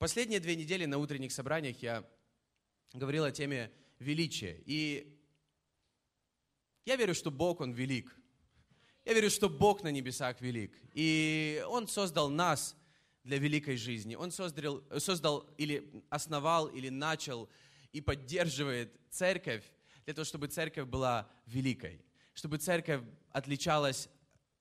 Последние 2 недели на утренних собраниях я говорил о теме величия. И я верю, что Бог, Он велик. Я верю, что Бог на небесах велик. И Он создал нас для великой жизни. Он создал или основал, или начал и поддерживает церковь для того, чтобы церковь была великой. Чтобы церковь отличалась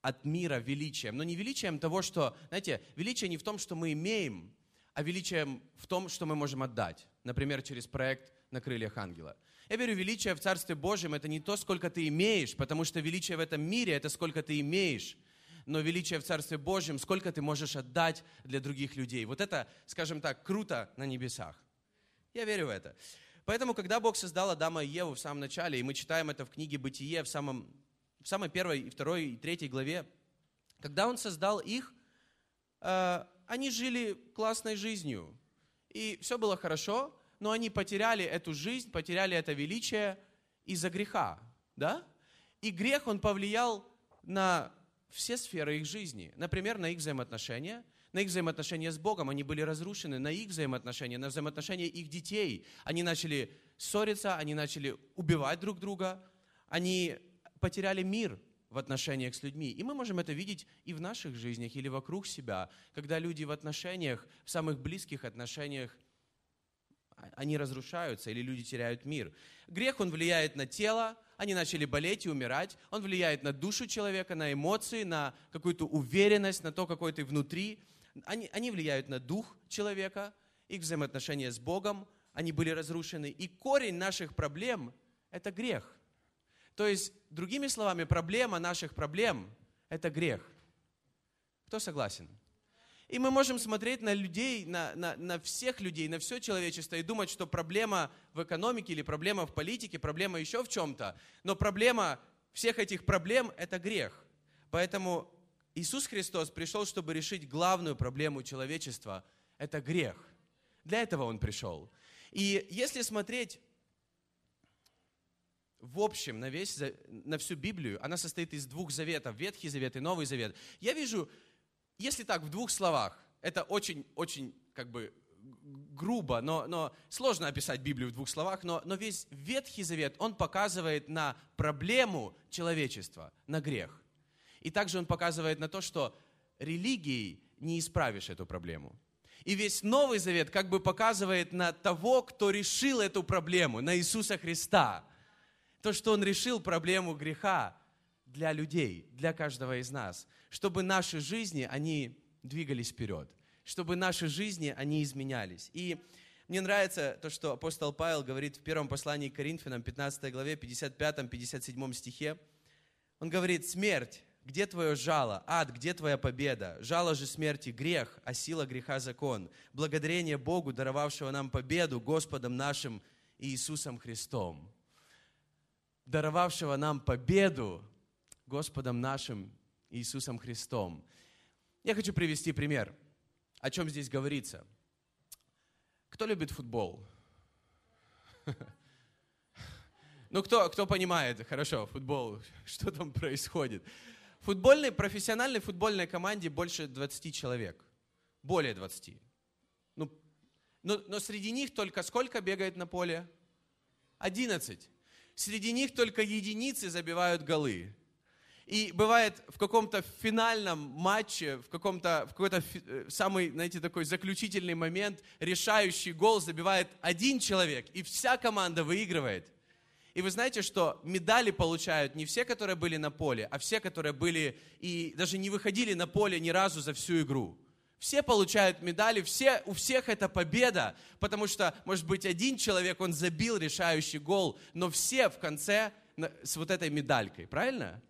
от мира величием. Но не величием того, что... Знаете, величие не в том, что мы имеем, а величием в том, что мы можем отдать. Например, через проект «На крыльях ангела». Я верю, величие в Царстве Божьем – это не то, сколько ты имеешь, потому что величие в этом мире – это сколько ты имеешь, но величие в Царстве Божьем – сколько ты можешь отдать для других людей. Вот это, скажем так, круто на небесах. Я верю в это. Поэтому, когда Бог создал Адама и Еву в самом начале, и мы читаем это в книге «Бытие» в самой 1, 2 и 3 главе, когда Он создал их, они жили классной жизнью, и все было хорошо, но они потеряли эту жизнь, потеряли это величие из-за греха, да? И грех, он повлиял на все сферы их жизни. Например, на их взаимоотношения с Богом, они были разрушены, на взаимоотношения их детей. Они начали ссориться, они начали убивать друг друга, они потеряли мир в отношениях с людьми. И мы можем это видеть и в наших жизнях, или вокруг себя, когда люди в отношениях, в самых близких отношениях, они разрушаются, или люди теряют мир. Грех, он влияет на тело, они начали болеть и умирать, он влияет на душу человека, на эмоции, на какую-то уверенность, на то, какой ты внутри. Они влияют на дух человека, их взаимоотношения с Богом, они были разрушены. И корень наших проблем – это грех. То есть, другими словами, проблема наших проблем – это грех. Кто согласен? И мы можем смотреть на людей, на всех людей, на все человечество и думать, что проблема в экономике или проблема в политике, проблема еще в чем-то. Но проблема всех этих проблем – это грех. Поэтому Иисус Христос пришел, чтобы решить главную проблему человечества – это грех. Для этого Он пришел. И если смотреть... В общем, на всю Библию, она состоит из 2 заветов, Ветхий Завет и Новый Завет. Я вижу, если так, в 2 словах, это очень-очень как бы грубо, но сложно описать Библию в 2 словах, но весь Ветхий Завет, он показывает на проблему человечества, на грех. И также он показывает на то, что религией не исправишь эту проблему. И весь Новый Завет как бы показывает на того, кто решил эту проблему, на Иисуса Христа. То, что Он решил проблему греха для людей, для каждого из нас, чтобы наши жизни, они двигались вперед, чтобы наши жизни, они изменялись. И мне нравится то, что апостол Павел говорит в 1 послании к Коринфянам, 15 главе, 55-57 стихе. Он говорит: «Смерть, где твое жало? Ад, где твоя победа? Жало же смерти – грех, а сила греха – закон. Благодарение Богу, даровавшего нам победу Господом нашим Иисусом Христом». Даровавшего нам победу Господом нашим Иисусом Христом. Я хочу привести пример, о чем здесь говорится. Кто любит футбол? Ну, кто понимает, хорошо, футбол, что там происходит? В профессиональной футбольной команде больше 20 человек. Более 20. Но среди них только сколько бегает на поле? 11. Среди них только единицы забивают голы. И бывает в каком-то финальном матче, в какой-то самый, знаете, такой заключительный момент, решающий гол забивает 1 человек, и вся команда выигрывает. И вы знаете, что медали получают не все, которые были на поле, а все, которые были и даже не выходили на поле ни разу за всю игру. Все получают медали, у всех это победа, потому что, может быть, 1 человек, он забил решающий гол, но все в конце с вот этой медалькой, правильно?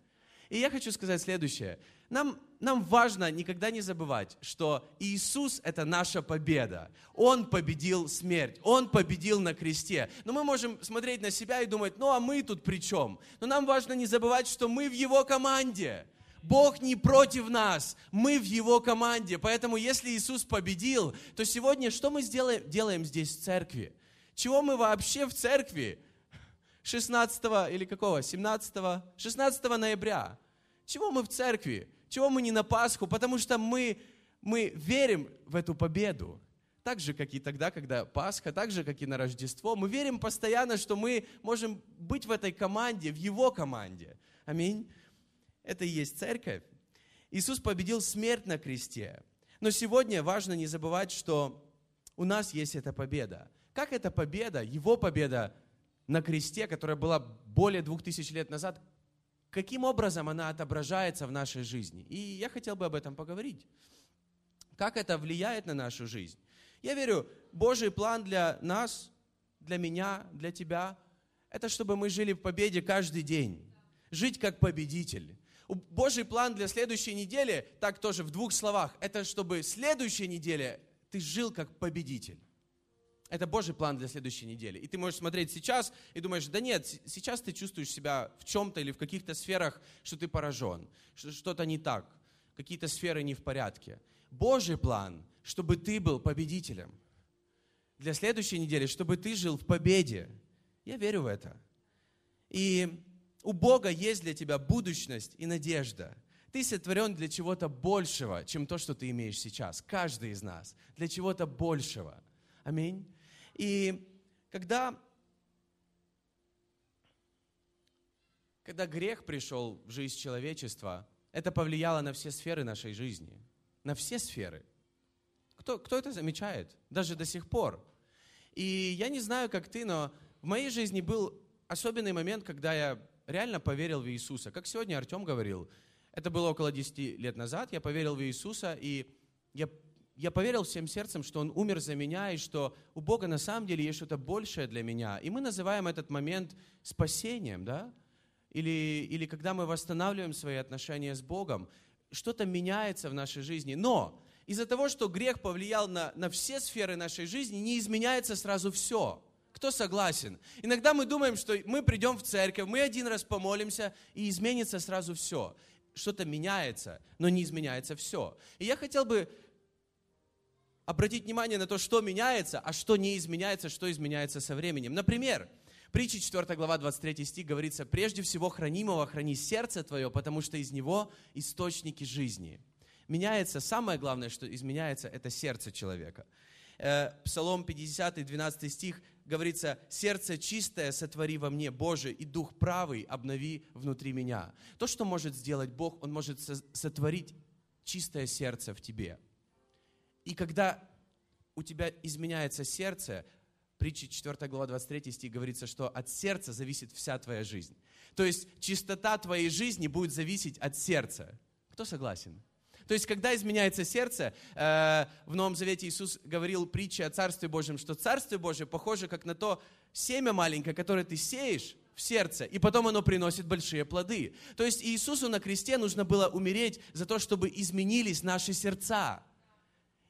И я хочу сказать следующее. Нам важно никогда не забывать, что Иисус – это наша победа. Он победил смерть, Он победил на кресте. Но мы можем смотреть на себя и думать, ну а мы тут при чем? Но нам важно не забывать, что мы в Его команде. Бог не против нас, мы в Его команде. Поэтому, если Иисус победил, то сегодня что мы делаем здесь в церкви? Чего мы вообще в церкви 16 ноября? Чего мы в церкви? Чего мы не на Пасху? Потому что мы верим в эту победу. Так же, как и тогда, когда Пасха, так же, как и на Рождество. Мы верим постоянно, что мы можем быть в этой команде, в Его команде. Аминь. Это и есть церковь. Иисус победил смерть на кресте. Но сегодня важно не забывать, что у нас есть эта победа. Как эта победа, Его победа на кресте, которая была более 2000 лет назад, каким образом она отображается в нашей жизни? И я хотел бы об этом поговорить. Как это влияет на нашу жизнь? Я верю, Божий план для нас, для меня, для тебя, это чтобы мы жили в победе каждый день. Жить как победитель. Божий план для следующей недели, так тоже в 2 словах, это чтобы следующая неделя ты жил как победитель. Это Божий план для следующей недели. И ты можешь смотреть сейчас и думаешь, да нет, сейчас ты чувствуешь себя в чем-то или в каких-то сферах, что ты поражен, что что-то не так, какие-то сферы не в порядке. Божий план, чтобы ты был победителем. Для следующей недели, чтобы ты жил в победе. Я верю в это. И у Бога есть для тебя будущность и надежда. Ты сотворен для чего-то большего, чем то, что ты имеешь сейчас. Каждый из нас. Для чего-то большего. Аминь. И когда грех пришел в жизнь человечества, это повлияло на все сферы нашей жизни. На все сферы. Кто это замечает? Даже до сих пор. И я не знаю, как ты, но в моей жизни был особенный момент, когда я реально поверил в Иисуса. Как сегодня Артем говорил, это было около 10 лет назад. Я поверил в Иисуса, и я поверил всем сердцем, что Он умер за меня, и что у Бога на самом деле есть что-то большее для меня. И мы называем этот момент спасением, да? Или когда мы восстанавливаем свои отношения с Богом. Что-то меняется в нашей жизни. Но из-за того, что грех повлиял на все сферы нашей жизни, не изменяется сразу все. Кто согласен? Иногда мы думаем, что мы придем в церковь, мы один раз помолимся, и изменится сразу все. Что-то меняется, но не изменяется все. И я хотел бы обратить внимание на то, что меняется, а что не изменяется, что изменяется со временем. Например, Притчи 4 глава 23 стих говорится: «Прежде всего хранимого храни сердце твое, потому что из него источники жизни». Меняется, самое главное, что изменяется, это сердце человека. Псалом 50, 12 стих говорится: «Сердце чистое сотвори во мне, Боже, и дух правый обнови внутри меня». То, что может сделать Бог, Он может сотворить чистое сердце в тебе. И когда у тебя изменяется сердце, Притчи 4 глава 23 стих говорится, что от сердца зависит вся твоя жизнь. То есть чистота твоей жизни будет зависеть от сердца. Кто согласен? То есть, когда изменяется сердце, в Новом Завете Иисус говорил притчи о Царстве Божьем, что Царствие Божье похоже как на то семя маленькое, которое ты сеешь в сердце, и потом оно приносит большие плоды. То есть Иисусу на кресте нужно было умереть за то, чтобы изменились наши сердца.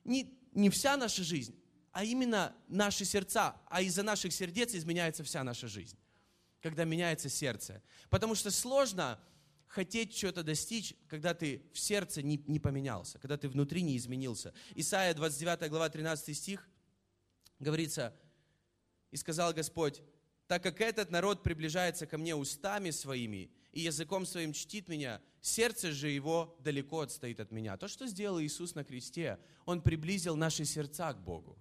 Не вся наша жизнь, а именно наши сердца, а из-за наших сердец изменяется вся наша жизнь, когда меняется сердце. Потому что сложно хотеть что-то достичь, когда ты в сердце не поменялся, когда ты внутри не изменился. Исайя 29 глава 13 стих говорится: «И сказал Господь: так как этот народ приближается ко мне устами своими и языком своим чтит меня, сердце же его далеко отстоит от меня». То, что сделал Иисус на кресте, Он приблизил наши сердца к Богу.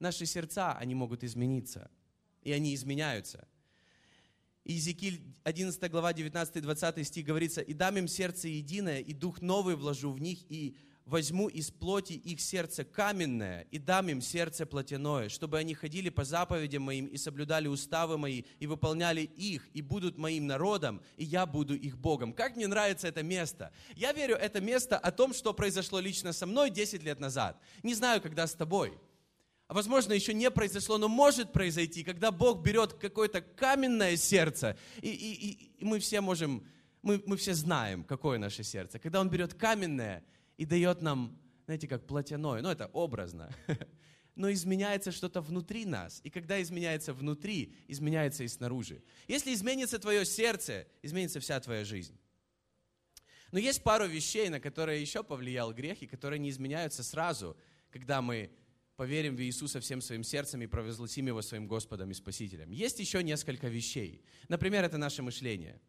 Наши сердца, они могут измениться, и они изменяются. Иезекииль 11 глава 19-20 стих говорится: «И дам им сердце единое, и дух новый вложу в них, и возьму из плоти их сердце каменное, и дам им сердце плотяное, чтобы они ходили по заповедям моим, и соблюдали уставы мои, и выполняли их, и будут моим народом, и я буду их Богом». Как мне нравится это место. Я верю, это место о том, что произошло лично со мной 10 лет назад. Не знаю, когда с тобой. Возможно, еще не произошло, но может произойти, когда Бог берет какое-то каменное сердце, и мы все можем, мы все знаем, какое наше сердце. Когда Он берет каменное и дает нам, знаете, как плотяное, ну это образно, но изменяется что-то внутри нас. И когда изменяется внутри, изменяется и снаружи. Если изменится твое сердце, изменится вся твоя жизнь. Но есть пару вещей, на которые еще повлиял грех, и которые не изменяются сразу, когда мы поверим в Иисуса всем своим сердцем и провозгласим Его своим Господом и Спасителем. Есть еще несколько вещей. Например, это наше мышление.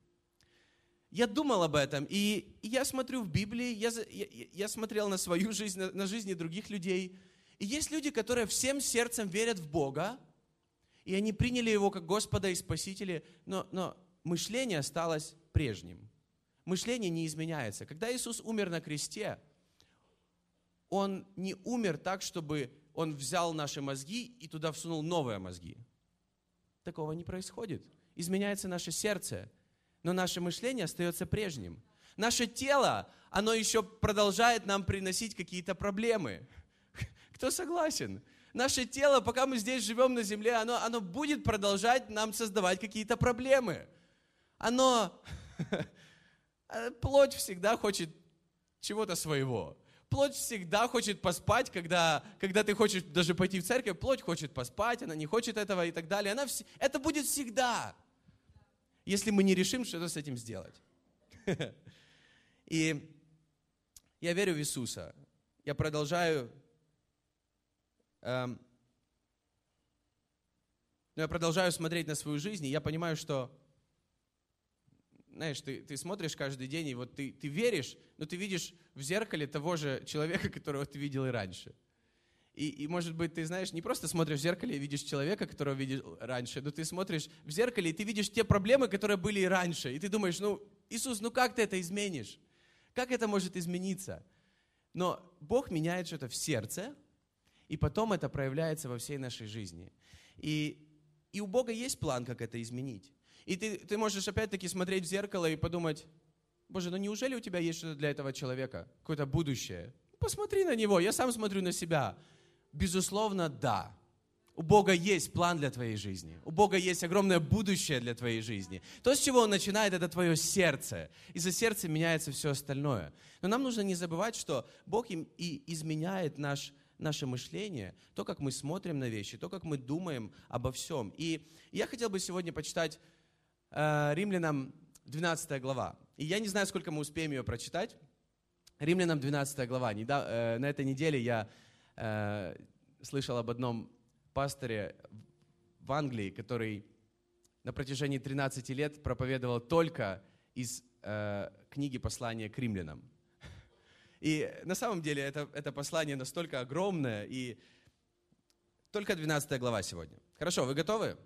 Я думал об этом, и я смотрю в Библии, я смотрел на свою жизнь, на жизни других людей, И есть люди, которые всем сердцем верят в Бога, и они приняли Его как Господа и Спасителя, но мышление осталось прежним. Мышление не изменяется. Когда Иисус умер на кресте, Он не умер так, чтобы Он взял наши мозги и туда всунул новые мозги. Такого не происходит. Изменяется наше сердце, но наше мышление остается прежним. Наше тело, оно еще продолжает нам приносить какие-то проблемы. Кто согласен? Наше тело, пока мы здесь живем на земле, оно будет продолжать нам создавать какие-то проблемы. Плоть всегда хочет чего-то своего. Плоть всегда хочет поспать, когда ты хочешь даже пойти в церковь, плоть хочет поспать, она не хочет этого и так далее. Это будет всегда, если мы не решим что-то с этим сделать. И я верю в Иисуса. Я продолжаю смотреть на свою жизнь, и я понимаю, что, знаешь, ты смотришь каждый день, и вот ты веришь, но ты видишь в зеркале того же человека, которого ты видел и раньше. И может быть, ты, знаешь, не просто смотришь в зеркале и видишь человека, которого видел раньше, но ты смотришь в зеркале, и ты видишь те проблемы, которые были и раньше. И ты думаешь, Иисус, как ты это изменишь? Как это может измениться? Но Бог меняет что-то в сердце, и потом это проявляется во всей нашей жизни. И у Бога есть план, как это изменить. И ты можешь опять-таки смотреть в зеркало и подумать, Боже, неужели у тебя есть что-то для этого человека? Какое-то будущее? Посмотри на него, я сам смотрю на себя. Безусловно, да. У Бога есть план для твоей жизни. У Бога есть огромное будущее для твоей жизни. То, с чего Он начинает, это твое сердце. Из-за сердца меняется все остальное. Но нам нужно не забывать, что Бог им и изменяет наше мышление, то, как мы смотрим на вещи, то, как мы думаем обо всем. И я хотел бы сегодня почитать Римлянам 12 глава. И я не знаю, сколько мы успеем ее прочитать. Римлянам 12 глава. На этой неделе я слышал об одном пасторе в Англии, который на протяжении 13 лет проповедовал только из книги «Послание к римлянам». И на самом деле это послание настолько огромное, и только 12 глава сегодня. Хорошо, вы готовы?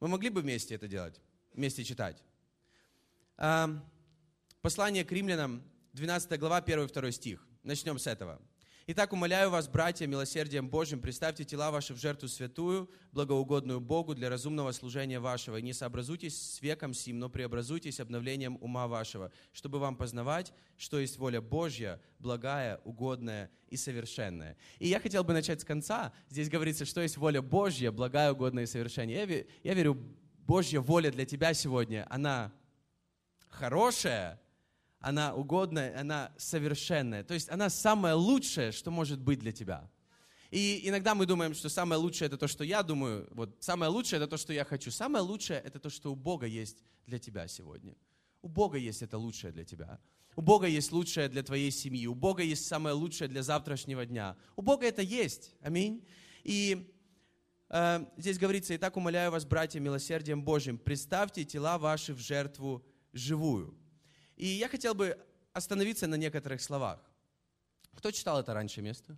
Мы могли бы вместе это делать, вместе читать. Послание к римлянам, 12 глава, 1-2 стих. Начнем с этого. «Итак, умоляю вас, братья, милосердием Божьим, представьте тела ваши в жертву святую, благоугодную Богу для разумного служения вашего, и не сообразуйтесь с веком сим, но преобразуйтесь обновлением ума вашего, чтобы вам познавать, что есть воля Божья, благая, угодная и совершенная». И я хотел бы начать с конца. Здесь говорится, что есть воля Божья, благая, угодная и совершенная. Я верю, Божья воля для тебя сегодня, она хорошая, она угодная, она совершенная. То есть она самое лучшее, что может быть для тебя. И иногда мы думаем, что самое лучшее — это то, что я думаю. Самое лучшее — это то, что я хочу. Самое лучшее — это то, что у Бога есть для тебя сегодня. У Бога есть это лучшее для тебя. У Бога есть лучшее для твоей семьи. У Бога есть самое лучшее для завтрашнего дня. У Бога это есть. Аминь. И здесь говорится: «Итак, умоляю вас, братья, милосердием Божьим, представьте тела ваши в жертву живую». И я хотел бы остановиться на некоторых словах. Кто читал это раньше место?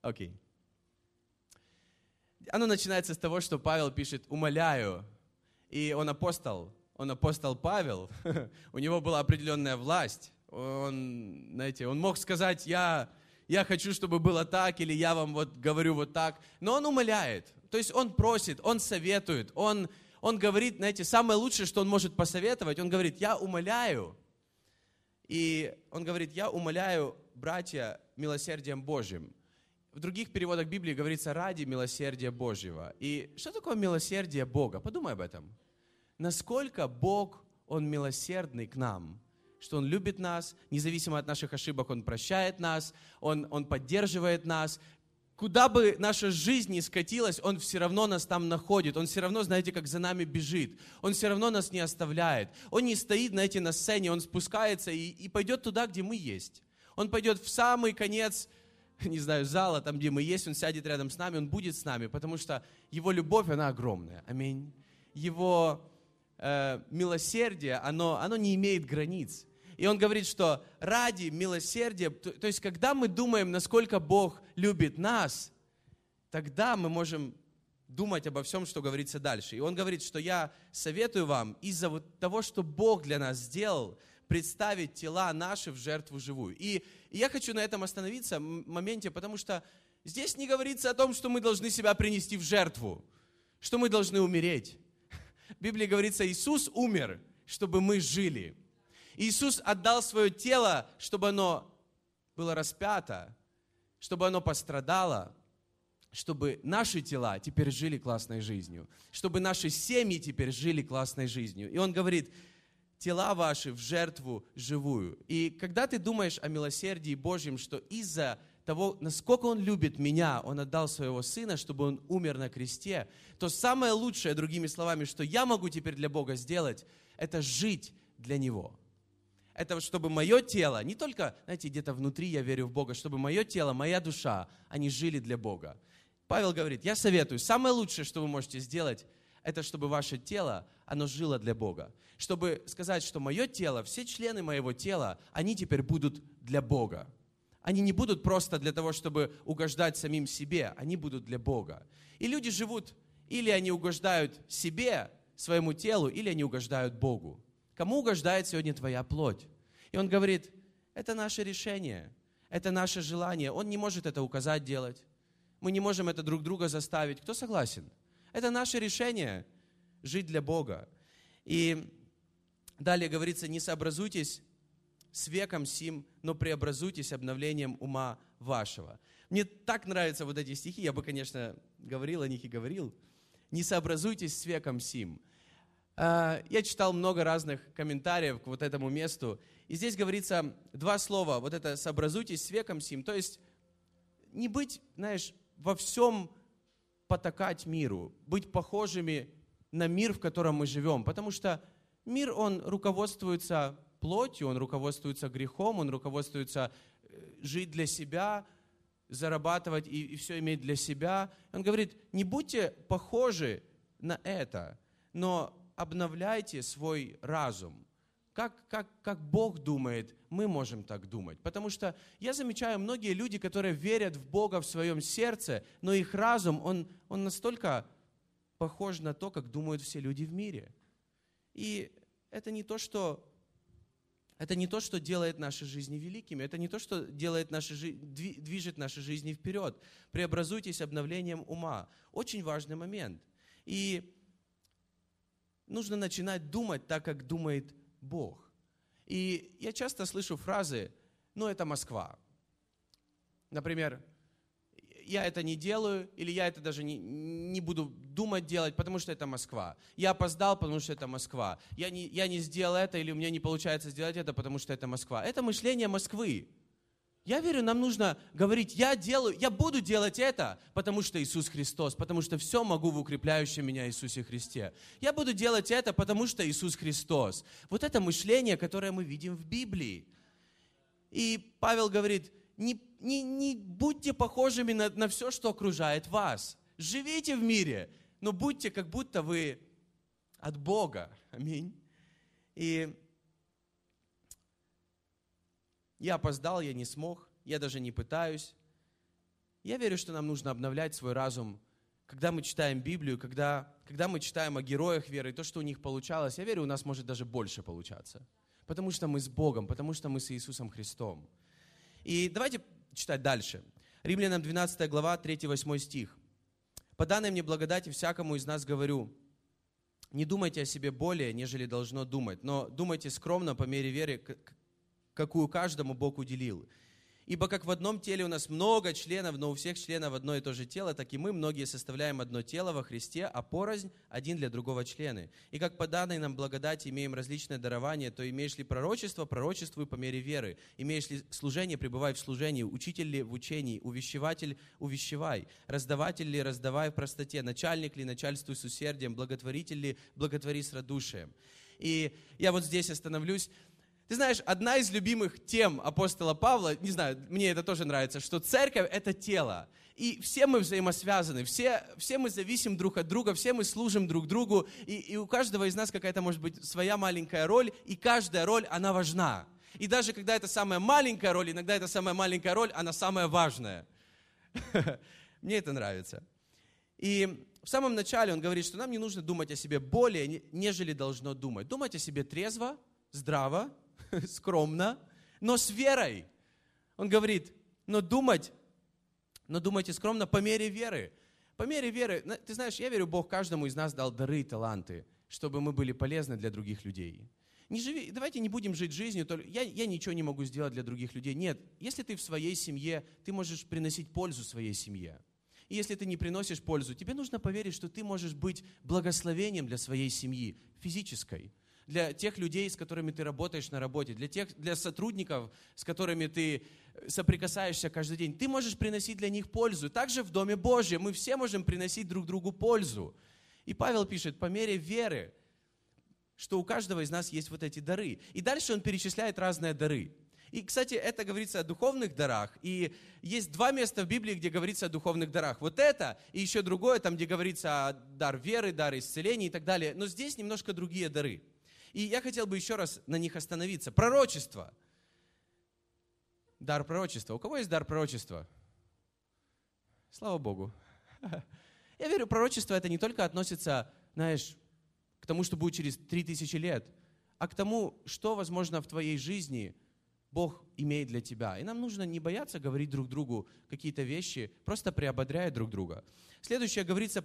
Окей. Оно начинается с того, что Павел пишет «умоляю». И он апостол Павел. У него была определенная власть. Он мог сказать «я хочу, чтобы было так» или «я вам говорю вот так». Но он умоляет. То есть он просит, он советует, Он говорит, самое лучшее, что он может посоветовать, он говорит, я умоляю. И он говорит, я умоляю, братья, милосердием Божьим. В других переводах Библии говорится, ради милосердия Божьего. И что такое милосердие Бога? Подумай об этом. Насколько Бог, Он милосердный к нам, что Он любит нас, независимо от наших ошибок, Он прощает нас, Он поддерживает нас. Куда бы наша жизнь ни скатилась, Он все равно нас там находит. Он все равно, как за нами бежит. Он все равно нас не оставляет. Он не стоит, на сцене. Он спускается и пойдет туда, где мы есть. Он пойдет в самый конец, зала, там, где мы есть. Он сядет рядом с нами, Он будет с нами, потому что Его любовь, она огромная. Аминь. Его милосердие, оно не имеет границ. И он говорит, что ради милосердия, то есть когда мы думаем, насколько Бог любит нас, тогда мы можем думать обо всем, что говорится дальше. И он говорит, что я советую вам из-за вот того, что Бог для нас сделал, представить тела наши в жертву живую. И я хочу на этом остановиться в моменте, потому что здесь не говорится о том, что мы должны себя принести в жертву, что мы должны умереть. В Библии говорится, Иисус умер, чтобы мы жили. Иисус отдал свое тело, чтобы оно было распято, чтобы оно пострадало, чтобы наши тела теперь жили классной жизнью, чтобы наши семьи теперь жили классной жизнью. И он говорит, тела ваши в жертву живую. И когда ты думаешь о милосердии Божьем, что из-за того, насколько Он любит меня, Он отдал Своего Сына, чтобы Он умер на кресте, то самое лучшее, другими словами, что я могу теперь для Бога сделать, это жить для Него. Это чтобы мое тело, не только, знаете, где-то внутри я верю в Бога, чтобы мое тело, моя душа, они жили для Бога. Павел говорит, я советую, самое лучшее, что вы можете сделать, это чтобы ваше тело, оно жило для Бога. Чтобы сказать, что мое тело, все члены моего тела, они теперь будут для Бога. Они не будут просто для того, чтобы угождать самим себе, они будут для Бога. И люди живут, или они угождают себе, своему телу, или они угождают Богу. Кому угождает сегодня твоя плоть? И он говорит, это наше решение, это наше желание. Он не может это указать делать. Мы не можем это друг друга заставить. Кто согласен? Это наше решение жить для Бога. И далее говорится, не сообразуйтесь с веком сим, но преобразуйтесь обновлением ума вашего. Мне так нравятся вот эти стихи, я бы, конечно, говорил о них и говорил. Не сообразуйтесь с веком сим. Я читал много разных комментариев к вот этому месту, и здесь говорится два слова, вот это «сообразуйтесь с веком сим», то есть не быть, знаешь, во всем потакать миру, быть похожими на мир, в котором мы живем, потому что мир, он руководствуется плотью, он руководствуется грехом, он руководствуется жить для себя, зарабатывать и все иметь для себя. Он говорит, не будьте похожи на это, но обновляйте свой разум. Как Бог думает, мы можем так думать. Потому что я замечаю многие люди, которые верят в Бога в своем сердце, но их разум, он настолько похож на то, как думают все люди в мире. И это не то, что делает наши жизни великими, это не то, что делает наши, движет наши жизни вперед. Преобразуйтесь обновлением ума. Очень важный момент. И нужно начинать думать так, как думает Бог. И я часто слышу фразы, ну, это Москва. Например, я это не делаю, или я это даже не буду думать делать, потому что это Москва. Я опоздал, потому что это Москва. Я не сделал это, или у меня не получается сделать это, потому что это Москва. Это мышление Москвы. Я верю, нам нужно говорить, я буду делать это, потому что Иисус Христос, потому что все могу в укрепляющем меня Иисусе Христе. Я буду делать это, потому что Иисус Христос. Вот это мышление, которое мы видим в Библии. И Павел говорит, не будьте похожими на все, что окружает вас. Живите в мире, но будьте, как будто вы от Бога. Аминь. И я опоздал, я не смог, я даже не пытаюсь. Я верю, что нам нужно обновлять свой разум, когда мы читаем Библию, когда мы читаем о героях веры, то, что у них получалось, я верю, у нас может даже больше получаться. Потому что мы с Богом, потому что мы с Иисусом Христом. И давайте читать дальше. Римлянам 12 глава, 3-8 стих. «По данной мне благодати всякому из нас говорю, не думайте о себе более, нежели должно думать, но думайте скромно по мере веры, какую каждому Бог уделил. Ибо как в одном теле у нас много членов, но у всех членов одно и то же тело, так и мы, многие, составляем одно тело во Христе, а порознь один для другого члены. И как по данной нам благодати имеем различное дарование, то имеешь ли пророчество, пророчествуй по мере веры. Имеешь ли служение, пребывай в служении. Учитель ли в учении, увещеватель увещевай. Раздаватель ли, раздавай в простоте. Начальник ли, начальствуй с усердием. Благотворитель ли, благотвори с радушием». И я вот здесь остановлюсь. Ты знаешь, одна из любимых тем апостола Павла, не знаю, мне это тоже нравится, что церковь — это тело. И все мы взаимосвязаны, все мы зависим друг от друга, все мы служим друг другу. И у каждого из нас какая-то, может быть, своя маленькая роль, и каждая роль, она важна. И даже когда это самая маленькая роль, иногда эта самая маленькая роль, она самая важная. Мне это нравится. И в самом начале он говорит, что нам не нужно думать о себе более, нежели должно думать. Думать о себе трезво, здраво, скромно, но с верой. Он говорит, но думайте скромно по мере веры. По мере веры, ты знаешь, я верю, Бог каждому из нас дал дары и таланты, чтобы мы были полезны для других людей. Давайте не будем жить жизнью, я ничего не могу сделать для других людей. Нет, если ты в своей семье, ты можешь приносить пользу своей семье. И если ты не приносишь пользу, тебе нужно поверить, что ты можешь быть благословением для своей семьи, физической, для тех людей, с которыми ты работаешь на работе, для сотрудников, с которыми ты соприкасаешься каждый день. Ты можешь приносить для них пользу. Также в Доме Божьем мы все можем приносить друг другу пользу. И Павел пишет, по мере веры, что у каждого из нас есть вот эти дары. И дальше он перечисляет разные дары. И, кстати, это говорится о духовных дарах. И есть два места в Библии, где говорится о духовных дарах. Вот это и еще другое, там, где говорится о дар веры, дар исцеления и так далее. Но здесь немножко другие дары. И я хотел бы еще раз на них остановиться. Пророчество. Дар пророчества. У кого есть дар пророчества? Слава Богу. Я верю, пророчество это не только относится, знаешь, к тому, что будет через 3000 лет, а к тому, что, возможно, в твоей жизни Бог имеет для тебя. И нам нужно не бояться говорить друг другу какие-то вещи, просто приободряя друг друга. Следующее говорится о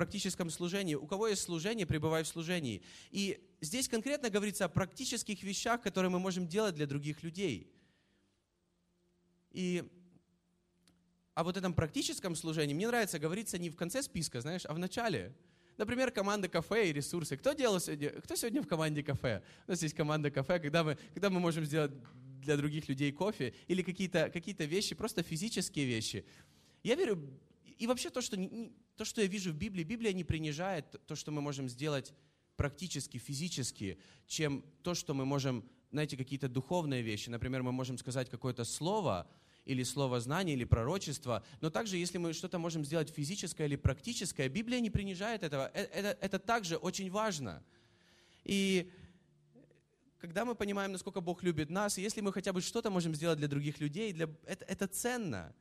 практическом служении. У кого есть служение, пребывай в служении. И здесь конкретно говорится о практических вещах, которые мы можем делать для других людей. И о вот этом практическом служении, мне нравится, говорится не в конце списка, знаешь, а в начале. Например, команда кафе и ресурсы. Кто сегодня в команде кафе? У нас есть команда кафе, когда мы можем сделать для других людей кофе или какие-то вещи, просто физические вещи. Я верю, и вообще то, что я вижу в Библии, Библия не принижает то, что мы можем сделать практически, физически, чем то, что мы можем, знаете, какие-то духовные вещи. Например, мы можем сказать какое-то слово, или слово знание, или пророчество, но также, если мы что-то можем сделать физическое или практическое, Библия не принижает этого. Это также очень важно. И когда мы понимаем, насколько Бог любит нас, и если мы хотя бы что-то можем сделать для других людей, это ценно.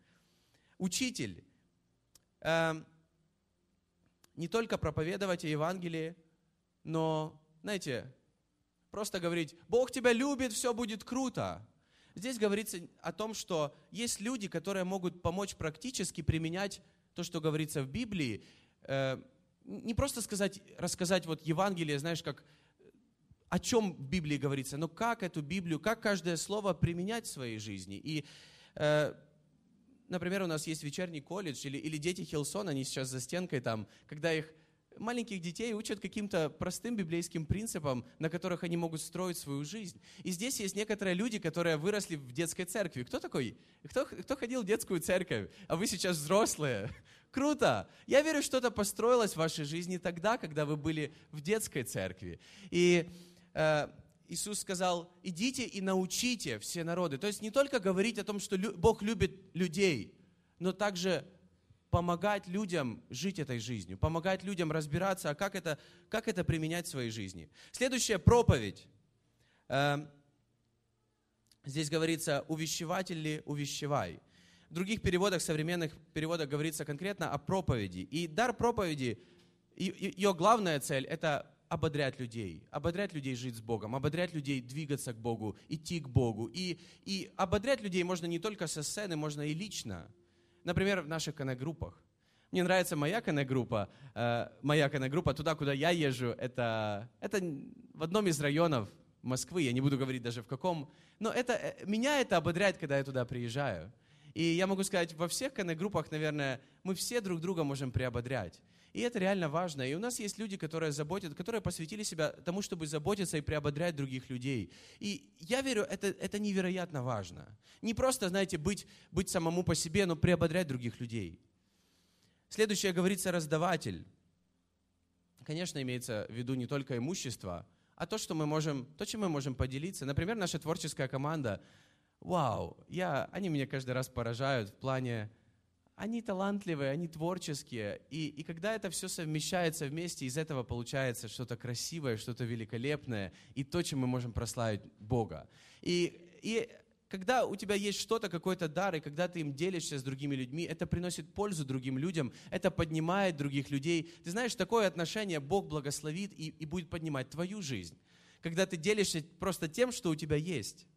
Учитель. Не только проповедовать о Евангелии, но, знаете, просто говорить, Бог тебя любит, все будет круто. Здесь говорится о том, что есть люди, которые могут помочь практически применять то, что говорится в Библии. Не просто рассказать вот Евангелие, знаешь, как о чем в Библии говорится, но как эту Библию, как каждое слово применять в своей жизни. И, например, у нас есть вечерний колледж или дети Хилсон, они сейчас за стенкой там, когда их маленьких детей учат каким-то простым библейским принципам, на которых они могут строить свою жизнь. И здесь есть некоторые люди, которые выросли в детской церкви. Кто такой? Кто ходил в детскую церковь? А вы сейчас взрослые. Круто! Я верю, что-то построилось в вашей жизни тогда, когда вы были в детской церкви. И Иисус сказал, идите и научите все народы. То есть не только говорить о том, что Бог любит людей, но также помогать людям жить этой жизнью, помогать людям разбираться, как это применять в своей жизни. Следующая проповедь. Здесь говорится «увещеватель ли увещевай». В других переводах, современных переводах говорится конкретно о проповеди. И дар проповеди, ее главная цель – это ободрять людей жить с Богом, ободрять людей двигаться к Богу, идти к Богу. И ободрять людей можно не только со сцены, можно и лично. Например, в наших коннект-группах. Мне нравится моя коннект-группа. Туда, куда я езжу, это в одном из районов Москвы. Я не буду говорить даже в каком. Но меня это ободряет, когда я туда приезжаю. И я могу сказать, во всех коннект-группах, наверное, мы все друг друга можем приободрять. И это реально важно. И у нас есть люди, которые посвятили себя тому, чтобы заботиться и приободрять других людей. И я верю, это невероятно важно. Не просто, знаете, быть самому по себе, но приободрять других людей. Следующее говорится раздаватель. Конечно, имеется в виду не только имущество, а то, чем мы можем поделиться. Например, наша творческая команда. Вау, они меня каждый раз поражают в плане Они талантливые, они творческие. И когда это все совмещается вместе, из этого получается что-то красивое, что-то великолепное, и то, чем мы можем прославить Бога. И когда у тебя есть что-то, какой-то дар, и когда ты им делишься с другими людьми, это приносит пользу другим людям, это поднимает других людей. Ты знаешь, такое отношение Бог благословит и будет поднимать твою жизнь. Когда ты делишься просто тем, что у тебя есть.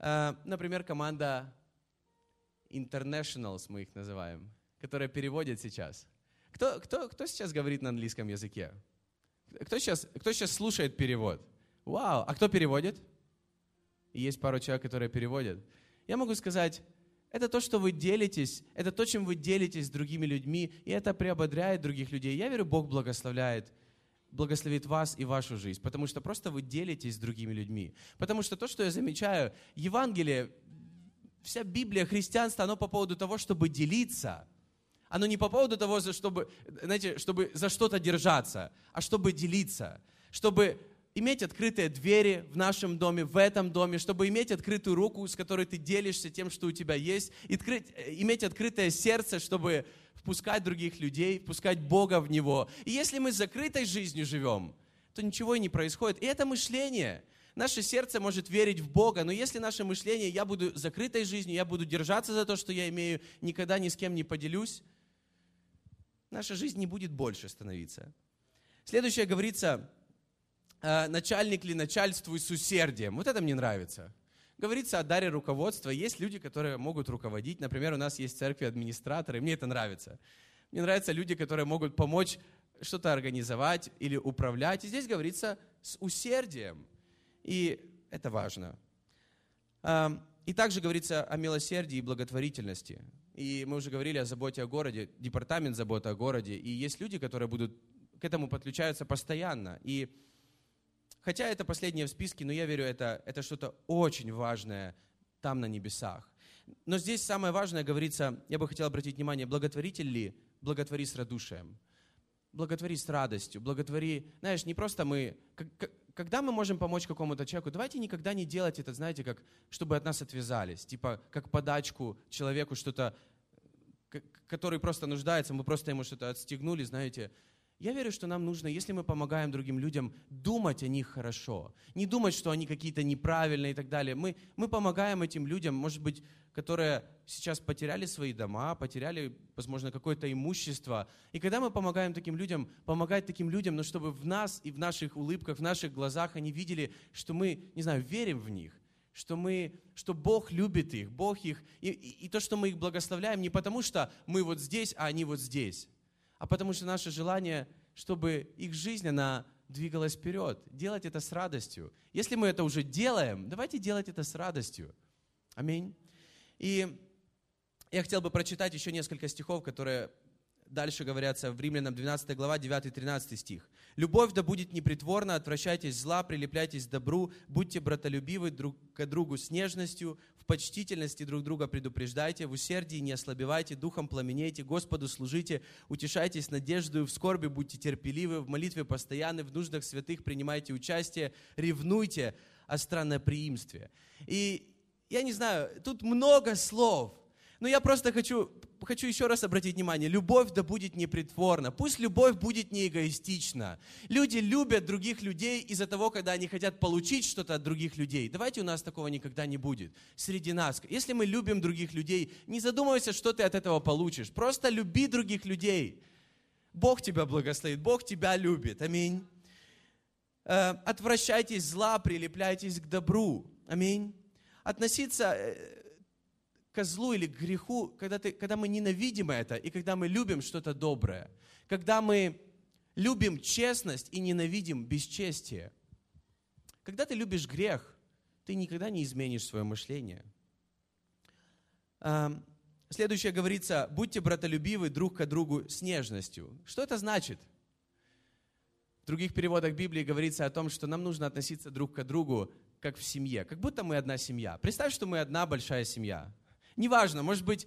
Например, команда Internationals, мы их называем, которые переводят сейчас. Кто сейчас говорит на английском языке? Кто сейчас слушает перевод? Вау! А кто переводит? Есть пару человек, которые переводят. Я могу сказать, это то, что вы делитесь, это то, чем вы делитесь с другими людьми, и это приободряет других людей. Я верю, Бог благословит вас и вашу жизнь, потому что просто вы делитесь с другими людьми. Потому что то, что я замечаю, Евангелие, вся Библия, христианство, оно по поводу того, чтобы делиться. Оно не по поводу того, чтобы за что-то держаться, а чтобы делиться. Чтобы иметь открытые двери в нашем доме, в этом доме, чтобы иметь открытую руку, с которой ты делишься тем, что у тебя есть, иметь открытое сердце, чтобы впускать других людей, впускать Бога в него. И если мы с закрытой жизнью живем, то ничего и не происходит. И это мышление. Наше сердце может верить в Бога, но если наше мышление, я буду закрытой жизнью, я буду держаться за то, что я имею, никогда ни с кем не поделюсь, наша жизнь не будет больше становиться. Следующее говорится, начальник ли начальствуй с усердием. Вот это мне нравится. Говорится о даре руководства. Есть люди, которые могут руководить. Например, у нас есть в церкви администраторы. Мне это нравится. Мне нравятся люди, которые могут помочь что-то организовать или управлять. И здесь говорится с усердием. И это важно. И также говорится о милосердии и благотворительности. И мы уже говорили о заботе о городе, департамент заботы о городе. И есть люди, которые будут к этому подключаются постоянно. И хотя это последнее в списке, но я верю, это что-то очень важное там на небесах. Но здесь самое важное говорится, я бы хотел обратить внимание, благотворитель ли, благотвори с радушием. Благотвори с радостью, благотвори, знаешь, не просто мы, когда мы можем помочь какому-то человеку, давайте никогда не делать это, знаете, как, чтобы от нас отвязались, типа, как подачку человеку что-то, который просто нуждается, мы просто ему что-то отстегнули, знаете. Я верю, что нам нужно, если мы помогаем другим людям, думать о них хорошо, не думать, что они какие-то неправильные и так далее. Мы помогаем этим людям, может быть, которые сейчас потеряли свои дома, потеряли, возможно, какое-то имущество. И когда мы помогаем таким людям, но чтобы в нас и в наших улыбках, в наших глазах они видели, что мы, не знаю, верим в них, что Бог любит их, Бог их. И то, что мы их благословляем, не потому, что мы вот здесь, а они вот здесь. А потому что наше желание, чтобы их жизнь, она двигалась вперед. Делать это с радостью. Если мы это уже делаем, давайте делать это с радостью. Аминь. И я хотел бы прочитать еще несколько стихов, которые дальше говорятся в Римлянам 12 глава, 9-13 стих. «Любовь да будет непритворна, отвращайтесь зла, прилепляйтесь к добру, будьте братолюбивы друг к другу с нежностью, в почтительности друг друга предупреждайте, в усердии не ослабевайте, духом пламенейте, Господу служите, утешайтесь надеждою, в скорби будьте терпеливы, в молитве постоянны, в нуждах святых принимайте участие, ревнуйте о странноприимстве». И я не знаю, тут много слов, но я просто хочу еще раз обратить внимание, любовь да будет непритворна, пусть любовь будет не эгоистична. Люди любят других людей из-за того, когда они хотят получить что-то от других людей. Давайте у нас такого никогда не будет среди нас. Если мы любим других людей, не задумывайся, что ты от этого получишь. Просто люби других людей. Бог тебя благословит, Бог тебя любит. Аминь. Отвращайтесь зла, прилепляйтесь к добру. Аминь. Относиться к злу или к греху, когда мы ненавидим это, и когда мы любим что-то доброе, когда мы любим честность и ненавидим бесчестие. Когда ты любишь грех, ты никогда не изменишь свое мышление. Следующее говорится, будьте братолюбивы друг к другу с нежностью. Что это значит? В других переводах Библии говорится о том, что нам нужно относиться друг к другу, как в семье, как будто мы одна семья. Представь, что мы одна большая семья. Неважно, может быть,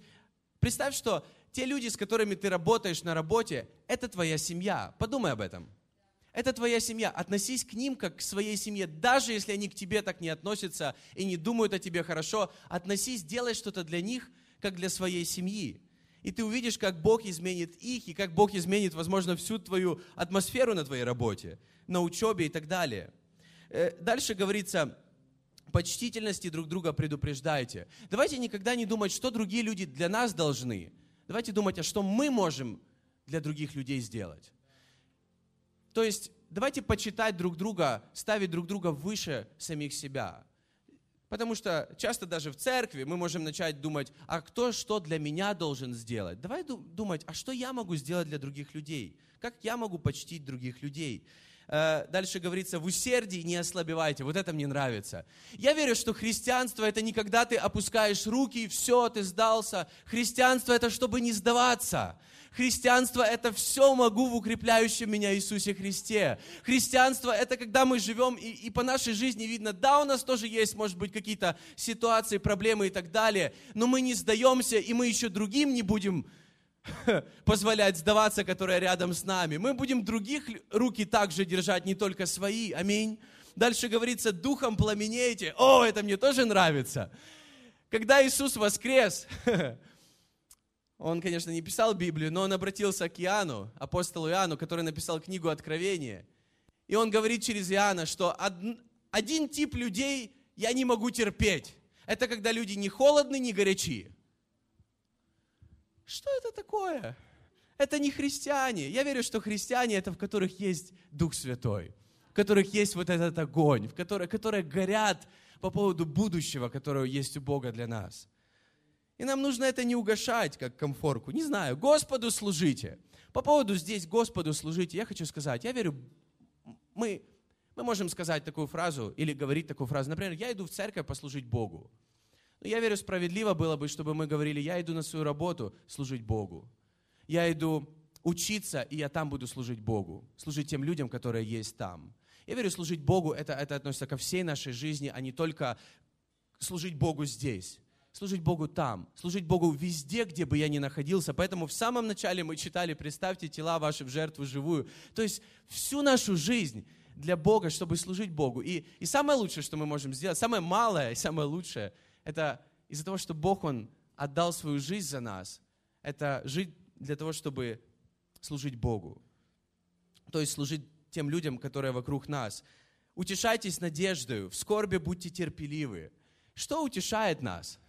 представь, что те люди, с которыми ты работаешь на работе, это твоя семья. Подумай об этом. Это твоя семья. Относись к ним, как к своей семье. Даже если они к тебе так не относятся и не думают о тебе хорошо, относись, делай что-то для них, как для своей семьи. И ты увидишь, как Бог изменит их, и как Бог изменит, возможно, всю твою атмосферу на твоей работе, на учебе и так далее. Дальше говорится: почтительности друг друга предупреждайте. Давайте никогда не думать, что другие люди для нас должны. Давайте думать, а что мы можем для других людей сделать. То есть давайте почитать друг друга, ставить друг друга выше самих себя. Потому что часто даже в церкви мы можем начать думать, а кто что для меня должен сделать? Давай думать, а что я могу сделать для других людей? Как я могу почтить других людей? Дальше говорится: в усердии не ослабевайте. Вот это мне нравится. Я верю, что христианство — это не когда ты опускаешь руки и все, ты сдался. Христианство — это чтобы не сдаваться. Христианство — это все могу в укрепляющем меня Иисусе Христе. Христианство — это когда мы живем, и по нашей жизни видно, да, у нас тоже есть, может быть, какие-то ситуации, проблемы и так далее, но мы не сдаемся, и мы еще другим не будем позволять сдаваться, которые рядом с нами. Мы будем других руки также держать, не только свои. Аминь. Дальше говорится: духом пламенейте. О, это мне тоже нравится. Когда Иисус воскрес... Он, конечно, не писал Библию, но он обратился к Иоанну, апостолу Иоанну, который написал книгу «Откровение». И он говорит через Иоанна, что один тип людей я не могу терпеть. Это когда люди не холодны, не горячи. Что это такое? Это не христиане. Я верю, что христиане — это в которых есть Дух Святой, в которых есть вот этот огонь, которые горят по поводу будущего, которое есть у Бога для нас. И нам нужно это не угашать, как комфорку. Не знаю, Господу служите. По поводу здесь Господу служите, я хочу сказать, я верю, мы можем сказать такую фразу или говорить такую фразу. Например, я иду в церковь послужить Богу. Но я верю, справедливо было бы, чтобы мы говорили: я иду на свою работу служить Богу. Я иду учиться, и я там буду служить Богу. Служить тем людям, которые есть там. Я верю, служить Богу, это относится ко всей нашей жизни, а не только служить Богу здесь. Служить Богу там, служить Богу везде, где бы я ни находился. Поэтому в самом начале мы читали: «Представьте тела ваши в жертву живую». То есть всю нашу жизнь для Бога, чтобы служить Богу. И самое лучшее, что мы можем сделать, самое малое и самое лучшее, это из-за того, что Бог, Он отдал свою жизнь за нас, это жить для того, чтобы служить Богу. То есть служить тем людям, которые вокруг нас. «Утешайтесь надеждою, в скорби будьте терпеливы». Что утешает нас?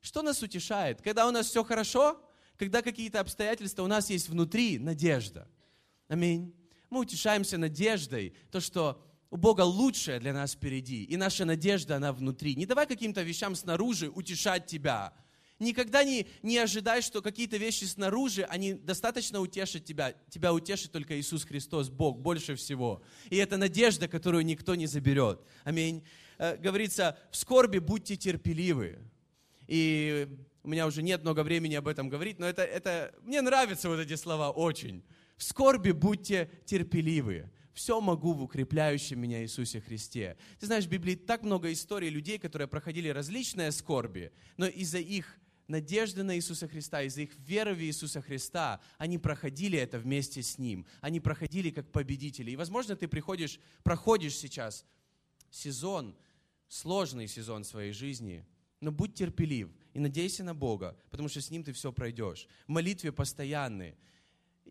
Что нас утешает? Когда у нас все хорошо, когда какие-то обстоятельства у нас есть внутри, надежда. Аминь. Мы утешаемся надеждой, то, что у Бога лучшее для нас впереди. И наша надежда, она внутри. Не давай каким-то вещам снаружи утешать тебя. Никогда не ожидай, что какие-то вещи снаружи, они достаточно утешат тебя. Тебя утешит только Иисус Христос, Бог, больше всего. И это надежда, которую никто не заберет. Аминь. Говорится: в скорби будьте терпеливы. И у меня уже нет много времени об этом говорить, но это мне нравятся вот эти слова очень. В скорби будьте терпеливы. Все могу в укрепляющем меня Иисусе Христе. Ты знаешь, в Библии так много историй людей, которые проходили различные скорби, но из-за их надежды на Иисуса Христа, из-за их веры в Иисуса Христа, они проходили это вместе с Ним. Они проходили как победители. И, возможно, ты проходишь сейчас сезон, сложный сезон своей жизни. Но будь терпелив и надейся на Бога, потому что с Ним ты все пройдешь. Молитвы постоянные.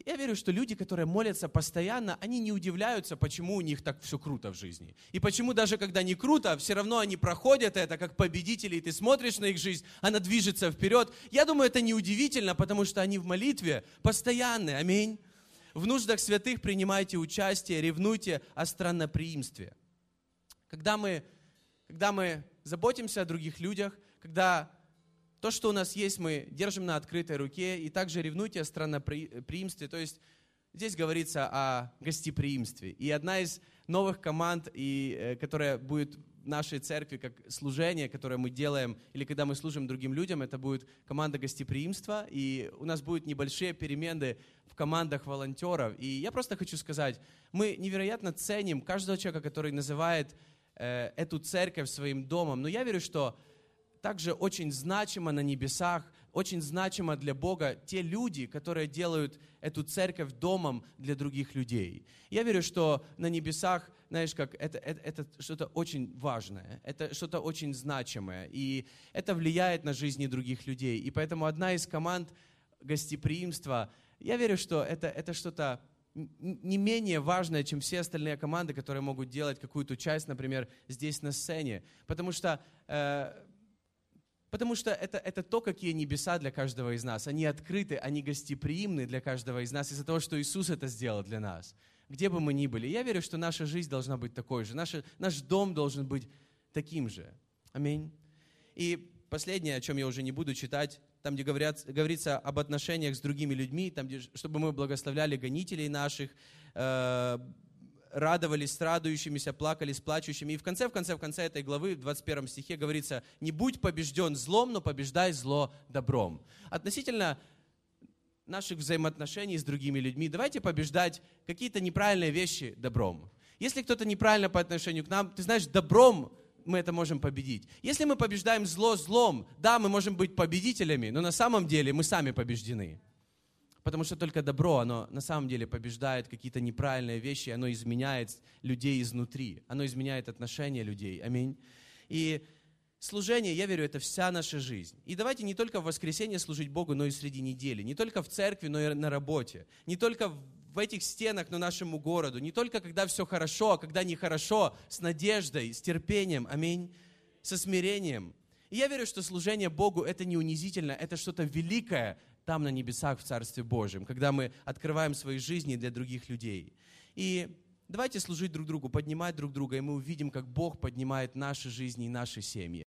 Я верю, что люди, которые молятся постоянно, они не удивляются, почему у них так все круто в жизни. И почему даже когда не круто, все равно они проходят это как победители, и ты смотришь на их жизнь, она движется вперед. Я думаю, это неудивительно, потому что они в молитве постоянные. Аминь. В нуждах святых принимайте участие, ревнуйте о странноприимстве. Когда мы заботимся о других людях, когда то, что у нас есть, мы держим на открытой руке, и также ревнуйте о странноприимстве. То есть здесь говорится о гостеприимстве. И одна из новых команд, которая будет в нашей церкви как служение, которое мы делаем, или когда мы служим другим людям, это будет команда гостеприимства. И у нас будут небольшие перемены в командах волонтеров. И я просто хочу сказать, мы невероятно ценим каждого человека, который называет эту церковь своим домом. Но я верю, что также очень значимо на небесах, очень значимо для Бога те люди, которые делают эту церковь домом для других людей. Я верю, что на небесах, знаешь, как это что-то очень важное, это что-то очень значимое, и это влияет на жизни других людей. И поэтому одна из команд гостеприимства, я верю, что это что-то не менее важное, чем все остальные команды, которые могут делать какую-то часть, например, здесь на сцене. Потому что это то, какие небеса для каждого из нас. Они открыты, они гостеприимны для каждого из нас из-за того, что Иисус это сделал для нас. Где бы мы ни были. Я верю, что наша жизнь должна быть такой же. Наш дом должен быть таким же. Аминь. И последнее, о чем я уже не буду читать, там, где говорится об отношениях с другими людьми, там, где, чтобы мы благословляли гонителей наших, радовались с радующимися, плакали с плачущими. И в конце этой главы, в 21 стихе говорится: «Не будь побежден злом, но побеждай зло добром». Относительно наших взаимоотношений с другими людьми, давайте побеждать какие-то неправильные вещи добром. Если кто-то неправильно по отношению к нам, ты знаешь, добром мы это можем победить. Если мы побеждаем зло злом, да, мы можем быть победителями, но на самом деле мы сами побеждены. Потому что только добро, оно на самом деле побеждает какие-то неправильные вещи, оно изменяет людей изнутри, оно изменяет отношения людей. Аминь. И служение, я верю, это вся наша жизнь. И давайте не только в воскресенье служить Богу, но и среди недели. Не только в церкви, но и на работе. Не только в этих стенах, но нашему городу. Не только когда все хорошо, а когда нехорошо. С надеждой, с терпением. Аминь. Со смирением. И я верю, что служение Богу это не унизительно, это что-то великое, там на небесах в Царстве Божьем, когда мы открываем свои жизни для других людей. И давайте служить друг другу, поднимать друг друга, и мы увидим, как Бог поднимает наши жизни и наши семьи.